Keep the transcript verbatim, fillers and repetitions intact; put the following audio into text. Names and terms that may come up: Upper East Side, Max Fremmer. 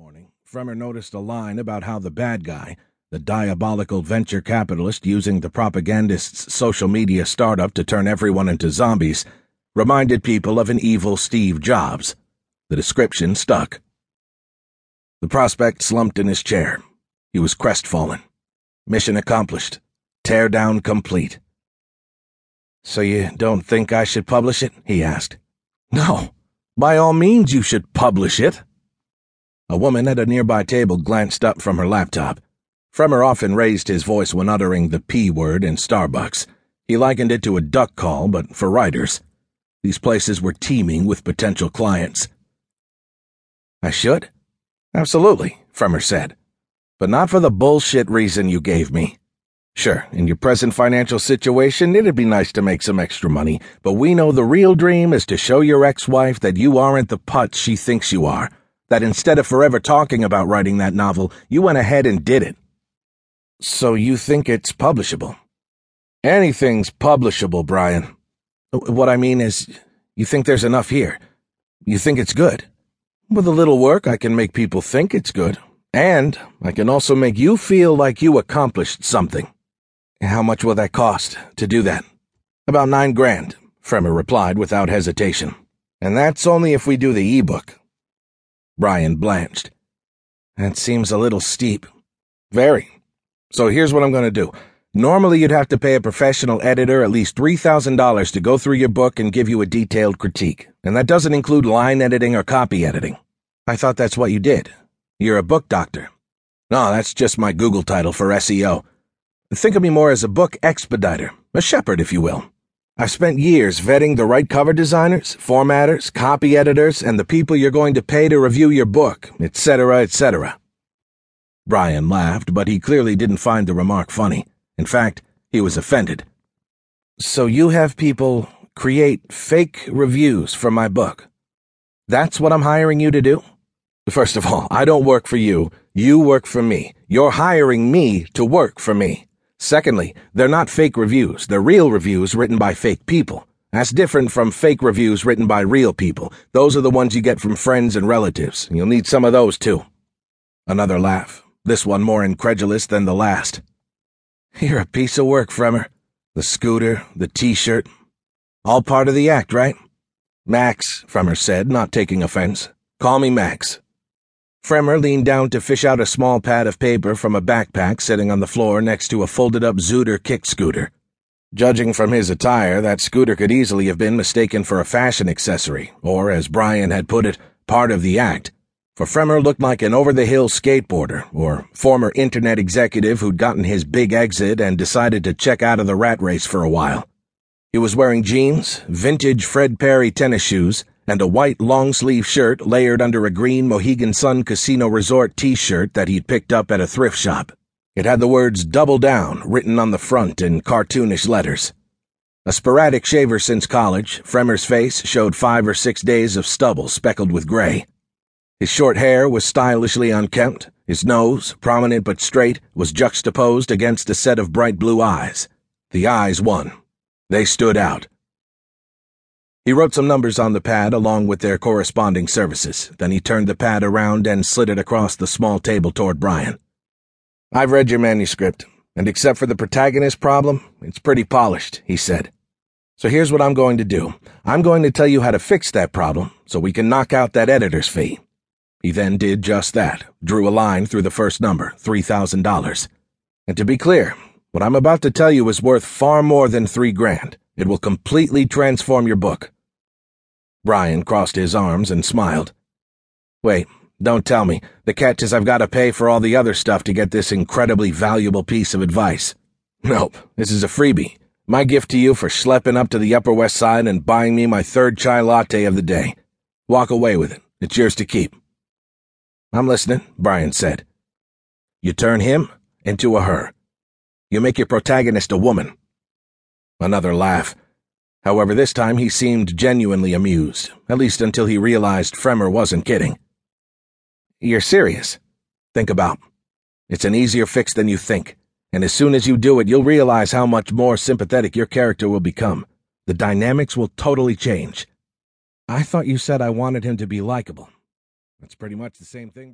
morning, Fremmer noticed a line about how the bad guy, the diabolical venture capitalist using the propagandist's social media startup to turn everyone into zombies, reminded people of an evil Steve Jobs. The description stuck. The prospect slumped in his chair. He was crestfallen. Mission accomplished. Teardown complete. "So you don't think I should publish it?" he asked. "No, by all means you should publish it." A woman at a nearby table glanced up from her laptop. Fremmer often raised his voice when uttering the P word in Starbucks. He likened it to a duck call, but for writers. These places were teeming with potential clients. "I should?" "Absolutely," Fremmer said. "But not for the bullshit reason you gave me. Sure, in your present financial situation, it'd be nice to make some extra money, but we know the real dream is to show your ex-wife that you aren't the putz she thinks you are. That instead of forever talking about writing that novel, you went ahead and did it." "So you think it's publishable?" "Anything's publishable, Brian. What I mean is, you think there's enough here. You think it's good. With a little work, I can make people think it's good. And I can also make you feel like you accomplished something." "How much will that cost to do that?" "About nine grand, Fremmer replied without hesitation. "And that's only if we do the e-book." Brian blanched. "That seems a little steep." "Very. So here's what I'm going to do. Normally you'd have to pay a professional editor at least three thousand dollars to go through your book and give you a detailed critique, and that doesn't include line editing or copy editing." "I thought that's what you did. You're a book doctor." "No, that's just my Google title for S E O. Think of me more as a book expediter, a shepherd, if you will. I've spent years vetting the right cover designers, formatters, copy editors, and the people you're going to pay to review your book, et cetera, et cetera" Brian laughed, but he clearly didn't find the remark funny. In fact, he was offended. "So you have people create fake reviews for my book? That's what I'm hiring you to do?" "First of all, I don't work for you. You work for me. You're hiring me to work for me. Secondly, they're not fake reviews. They're real reviews written by fake people. That's different from fake reviews written by real people. Those are the ones you get from friends and relatives. You'll need some of those, too." Another laugh, this one more incredulous than the last. "You're a piece of work, Fremmer. The scooter, the T-shirt. All part of the act, right?" "Max," Fremmer said, not taking offense. "Call me Max." Fremmer leaned down to fish out a small pad of paper from a backpack sitting on the floor next to a folded-up Zooter kick scooter. Judging from his attire, that scooter could easily have been mistaken for a fashion accessory, or, as Brian had put it, part of the act, for Fremmer looked like an over-the-hill skateboarder, or former internet executive who'd gotten his big exit and decided to check out of the rat race for a while. He was wearing jeans, vintage Fred Perry tennis shoes, and a white long-sleeve shirt layered under a green Mohegan Sun Casino Resort T-shirt that he'd picked up at a thrift shop. It had the words "Double Down" written on the front in cartoonish letters. A sporadic shaver since college, Fremmer's face showed five or six days of stubble speckled with gray. His short hair was stylishly unkempt. His nose, prominent but straight, was juxtaposed against a set of bright blue eyes. The eyes won. They stood out. He wrote some numbers on the pad along with their corresponding services. Then he turned the pad around and slid it across the small table toward Brian. "I've read your manuscript, and except for the protagonist problem, it's pretty polished," he said. "So here's what I'm going to do. I'm going to tell you how to fix that problem so we can knock out that editor's fee." He then did just that, drew a line through the first number, three thousand dollars. "And to be clear, what I'm about to tell you is worth far more than three grand. It will completely transform your book." Brian crossed his arms and smiled. "Wait, don't tell me. The catch is I've got to pay for all the other stuff to get this incredibly valuable piece of advice." "Nope, this is a freebie. My gift to you for schlepping up to the Upper West Side and buying me my third chai latte of the day. Walk away with it. It's yours to keep." "I'm listening," Brian said. "You turn him into a her. You make your protagonist a woman." Another laugh. However, this time he seemed genuinely amused, at least until he realized Fremmer wasn't kidding. "You're serious? Think about. It's an easier fix than you think, and as soon as you do it, you'll realize how much more sympathetic your character will become. The dynamics will totally change." "I thought you said I wanted him to be likable." "That's pretty much the same thing."